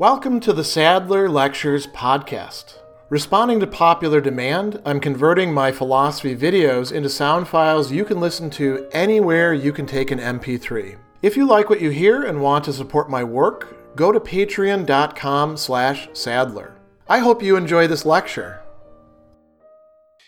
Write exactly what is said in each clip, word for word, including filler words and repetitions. Welcome to the Sadler Lectures podcast. Responding to popular demand, I'm converting my philosophy videos into sound files you can listen to anywhere you can take an M P three. If you like what you hear and want to support my work, go to patreon.com slash Sadler. I hope you enjoy this lecture.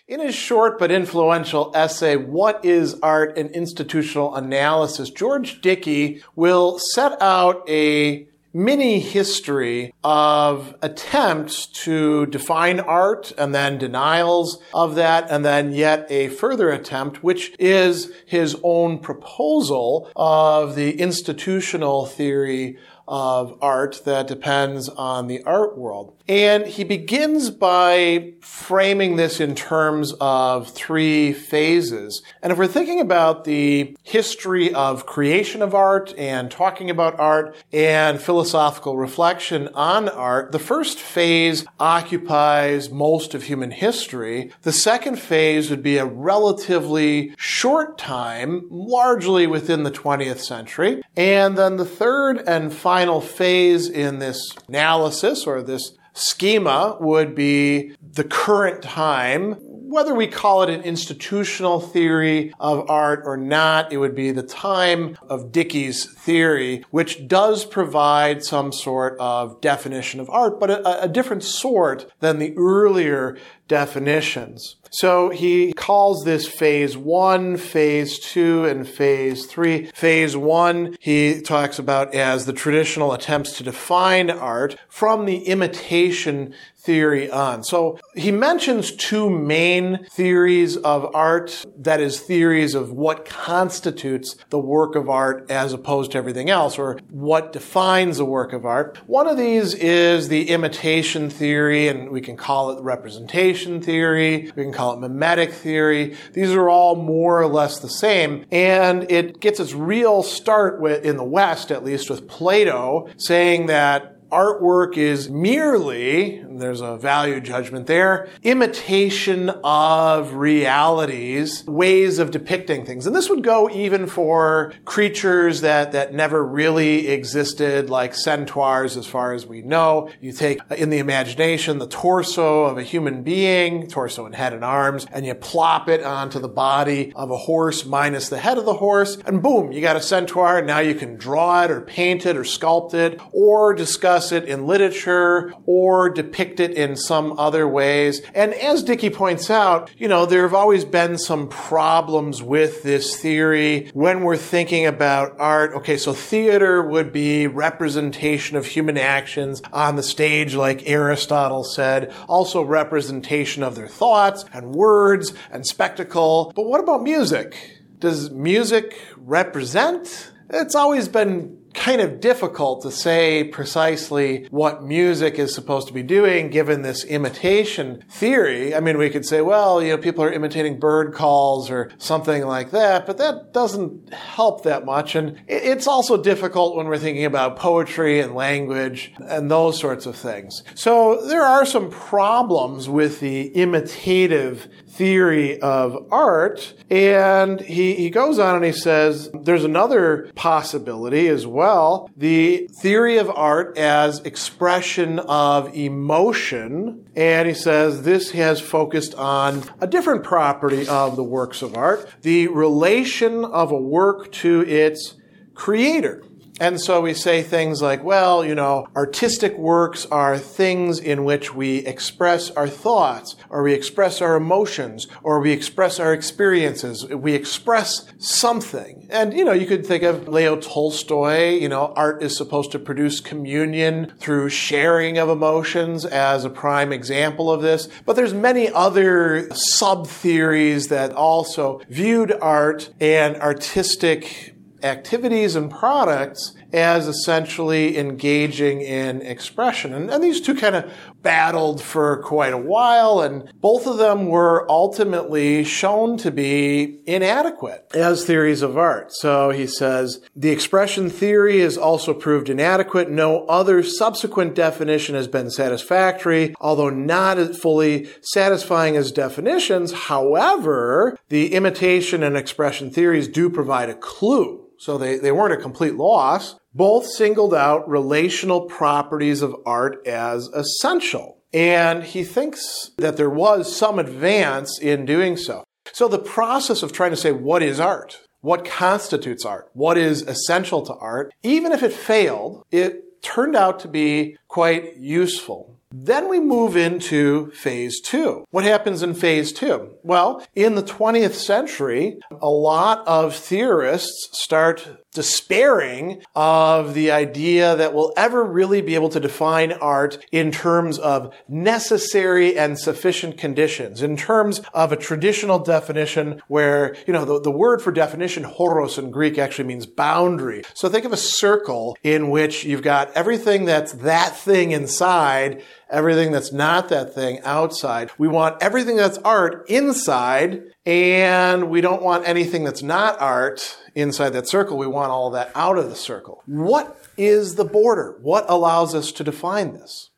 In his short but influential essay, What is Art an Institutional Analysis?, George Dickie will set out a mini history of attempts to define art and then denials of that and then yet a further attempt, which is his own proposal of the institutional theory of art that depends on the art world. And he begins by framing this in terms of three phases. And if we're thinking about the history of creation of art and talking about art and philosophical reflection on art, the first phase occupies most of human history. The second phase would be a relatively short time, largely within the twentieth century. And then the third and final final phase in this analysis or this schema would be the current time. Whether we call it an institutional theory of art or not, it would be the time of Dickie's theory, which does provide some sort of definition of art, but a, a different sort than the earlier definitions. So he calls this phase one, phase two, and phase three. Phase one, he talks about as the traditional attempts to define art from the imitation theory on. So he mentions two main theories of art, that is, theories of what constitutes the work of art as opposed to everything else, or what defines a work of art. One of these is the imitation theory, and we can call it representation theory, we can call it mimetic theory. These are all more or less the same, and it gets its real start with, in the West at least, with Plato saying that artwork is merely, and there's a value judgment there, imitation of realities, ways of depicting things. And this would go even for creatures that, that never really existed, like centaurs as far as we know. You take in the imagination the torso of a human being, torso and head and arms, and you plop it onto the body of a horse minus the head of the horse, and boom, you got a centaur, and now you can draw it or paint it or sculpt it or discuss it in literature or depict it in some other ways. And as Dickie points out, you know, there have always been some problems with this theory when we're thinking about art. Okay, so theater would be representation of human actions on the stage, like Aristotle said, also representation of their thoughts and words and spectacle. But what about music? Does music represent? It's always been kind of difficult to say precisely what music is supposed to be doing given this imitation theory. I mean, we could say, well, you know, people are imitating bird calls or something like that, but that doesn't help that much. And it's also difficult when we're thinking about poetry and language and those sorts of things. So there are some problems with the imitative theory of art. And he, he goes on and he says, there's another possibility as well. Well, the theory of art as expression of emotion, and he says this has focused on a different property of the works of art, the relation of a work to its creator. And so we say things like, well, you know, artistic works are things in which we express our thoughts, or we express our emotions, or we express our experiences. We express something. And, you know, you could think of Leo Tolstoy, you know, art is supposed to produce communion through sharing of emotions as a prime example of this. But there's many other sub-theories that also viewed art and artistic activities and products as essentially engaging in expression. And, and these two kind of battled for quite a while, and both of them were ultimately shown to be inadequate as theories of art. So he says, the expression theory is also proved inadequate. No other subsequent definition has been satisfactory, although not as fully satisfying as definitions. However, the imitation and expression theories do provide a clue. So they, they weren't a complete loss. both singled out relational properties of art as essential. And he thinks that there was some advance in doing so. So the process of trying to say, what is art? What constitutes art? What is essential to art? Even if it failed, it turned out to be quite useful. Then we move into phase two. What happens in phase two? Well, in the twentieth century, a lot of theorists start despairing of the idea that we'll ever really be able to define art in terms of necessary and sufficient conditions, in terms of a traditional definition where, you know, the, the word for definition, horos in Greek, actually means boundary. So think of a circle in which you've got everything that's that thing inside, everything that's not that thing outside. We want everything that's art inside, and we don't want anything that's not art inside that circle. We want all that out of the circle. What is the border? What allows us to define this?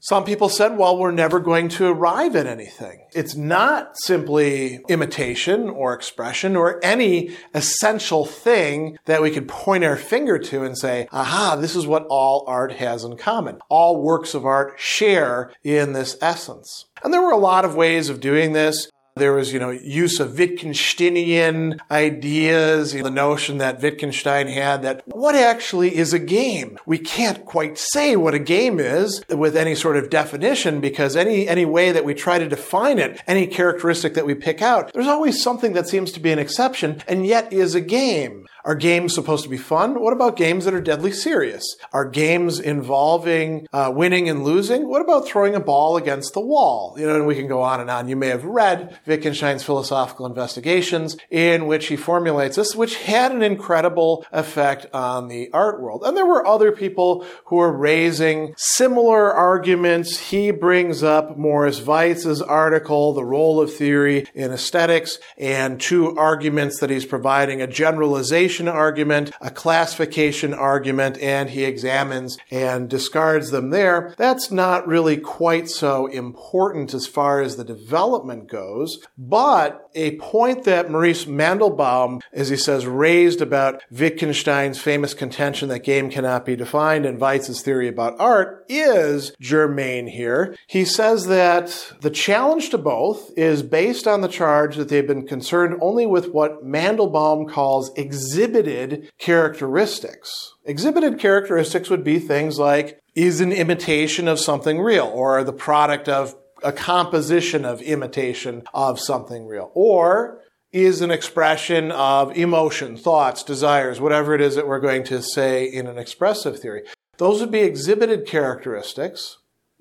Some people said, well, we're never going to arrive at anything. It's not simply imitation or expression or any essential thing that we could point our finger to and say, aha, this is what all art has in common. All works of art share in this essence. And there were a lot of ways of doing this. There was, you know, use of Wittgensteinian ideas, you know, the notion that Wittgenstein had that what actually is a game? We can't quite say what a game is with any sort of definition because any, any way that we try to define it, any characteristic that we pick out, there's always something that seems to be an exception and yet is a game. Are games supposed to be fun? What about games that are deadly serious? Are games involving uh, winning and losing? What about throwing a ball against the wall? You know, and we can go on and on. You may have read Wittgenstein's Philosophical Investigations, in which he formulates this, which had an incredible effect on the art world. And there were other people who were raising similar arguments. He brings up Maurice Weitz's article, The Role of Theory in Aesthetics, and two arguments that he's providing, a generalization argument, a classification argument, and he examines and discards them there. That's not really quite so important as far as the development goes, but a point that Maurice Mandelbaum, as he says, raised about Wittgenstein's famous contention that game cannot be defined and Weitz's theory about art is germane here. He says that the challenge to both is based on the charge that they've been concerned only with what Mandelbaum calls existing Exhibited characteristics. Exhibited characteristics would be things like, is an imitation of something real, or the product of a composition of imitation of something real, or is an expression of emotion, thoughts, desires, whatever it is that we're going to say in an expressive theory. Those would be exhibited characteristics.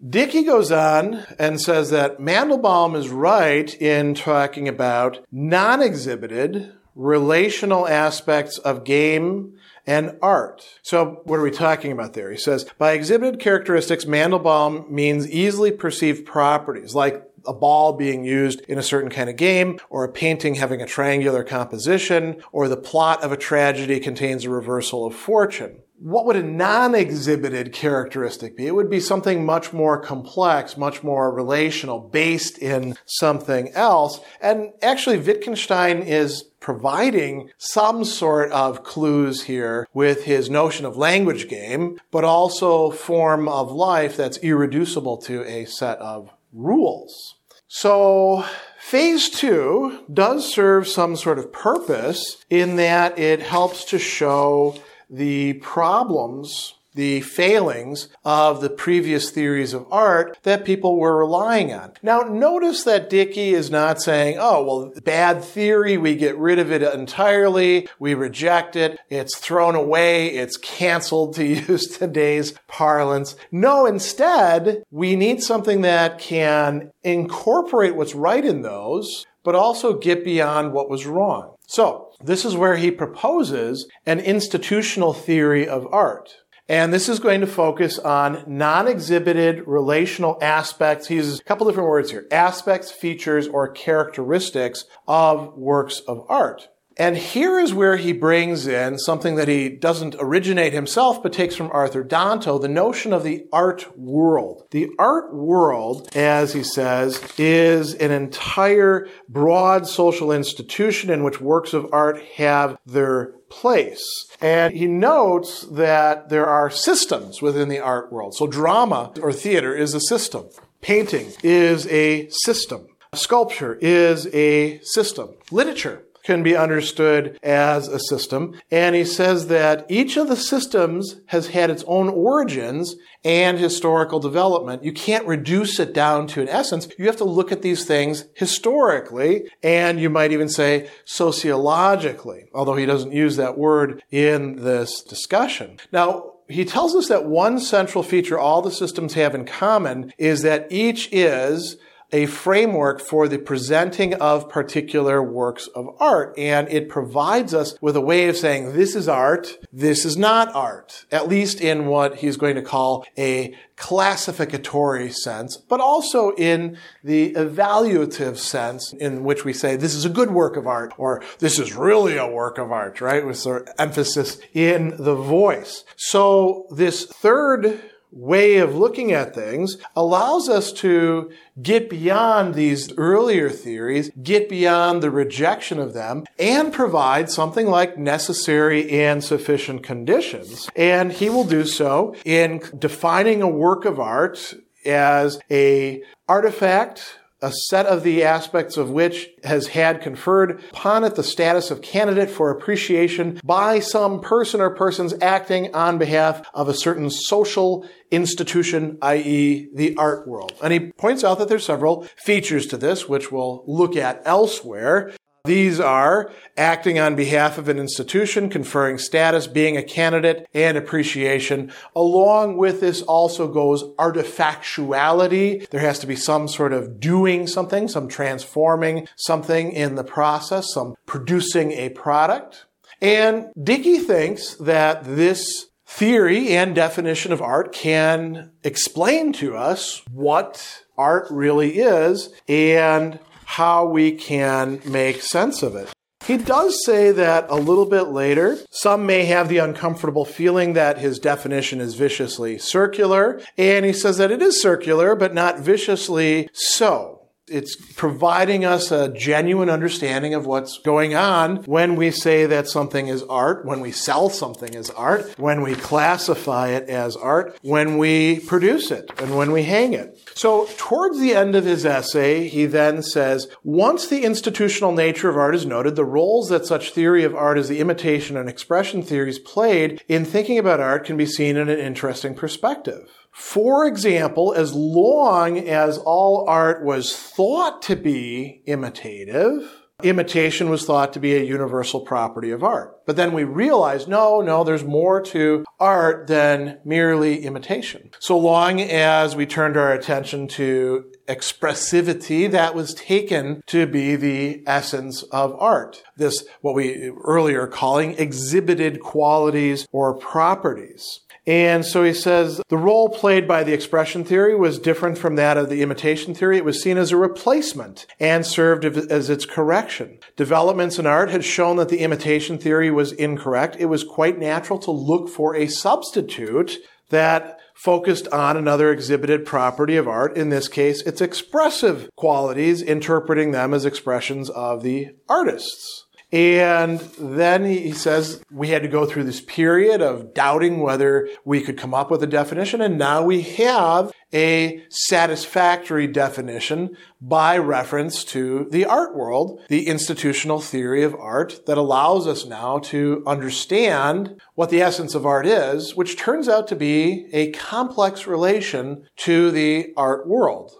Dickie goes on and says that Mandelbaum is right in talking about non-exhibited relational aspects of game and art. So what are we talking about there? He says, by exhibited characteristics, Mandelbaum means easily perceived properties, like a ball being used in a certain kind of game, or a painting having a triangular composition, or the plot of a tragedy contains a reversal of fortune. What would a non-exhibited characteristic be? It would be something much more complex, much more relational, based in something else. And actually, Wittgenstein is providing some sort of clues here with his notion of language game, but also form of life that's irreducible to a set of rules. So phase two does serve some sort of purpose in that it helps to show the problems, the failings of the previous theories of art that people were relying on. Now, notice that Dickie is not saying, oh, well, bad theory, we get rid of it entirely, we reject it, it's thrown away, it's canceled, to use today's parlance. No, instead, we need something that can incorporate what's right in those, but also get beyond what was wrong. So this is where he proposes an institutional theory of art. And this is going to focus on non-exhibited relational aspects. He uses a couple different words here. Aspects, features, or characteristics of works of art. And here is where he brings in something that he doesn't originate himself, but takes from Arthur Danto, the notion of the art world. The art world, as he says, is an entire broad social institution in which works of art have their place. And he notes that there are systems within the art world. So drama or theater is a system. Painting is a system. Sculpture is a system. Literature can be understood as a system. And he says that each of the systems has had its own origins and historical development. You can't reduce it down to an essence. You have to look at these things historically, and you might even say sociologically, although he doesn't use that word in this discussion. Now, he tells us that one central feature all the systems have in common is that each is a framework for the presenting of particular works of art. And it provides us with a way of saying, this is art, this is not art, at least in what he's going to call a classificatory sense, but also in the evaluative sense in which we say, this is a good work of art, or this is really a work of art, right? With sort of emphasis in the voice. So this third way of looking at things allows us to get beyond these earlier theories, get beyond the rejection of them, and provide something like necessary and sufficient conditions. And he will do so in defining a work of art as an artifact, a set of the aspects of which has had conferred upon it the status of candidate for appreciation by some person or persons acting on behalf of a certain social institution, that is the art world. And he points out that there's several features to this, which we'll look at elsewhere. These are acting on behalf of an institution, conferring status, being a candidate, and appreciation. Along with this also goes artifactuality. There has to be some sort of doing something, some transforming something in the process, some producing a product. And Dickie thinks that this theory and definition of art can explain to us what art really is and how we can make sense of it. He does say that a little bit later, some may have the uncomfortable feeling that his definition is viciously circular, and he says that it is circular, but not viciously so. It's providing us a genuine understanding of what's going on when we say that something is art, when we sell something as art, when we classify it as art, when we produce it, and when we hang it. So towards the end of his essay, he then says, once the institutional nature of art is noted, the roles that such theory of art as the imitation and expression theories played in thinking about art can be seen in an interesting perspective. For example, as long as all art was thought to be imitative, imitation was thought to be a universal property of art. But then we realize, no, no, there's more to art than merely imitation. So long as we turned our attention to expressivity, that was taken to be the essence of art. This, what we earlier calling exhibited qualities or properties. And so he says, the role played by the expression theory was different from that of the imitation theory. It was seen as a replacement and served as its correction. Developments in art had shown that the imitation theory was incorrect. It was quite natural to look for a substitute that focused on another exhibited property of art, in this case, its expressive qualities, interpreting them as expressions of the artists. And then he says, we had to go through this period of doubting whether we could come up with a definition, and now we have a satisfactory definition by reference to the art world, the institutional theory of art that allows us now to understand what the essence of art is, which turns out to be a complex relation to the art world.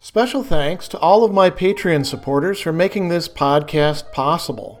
Special thanks to all of my Patreon supporters for making this podcast possible.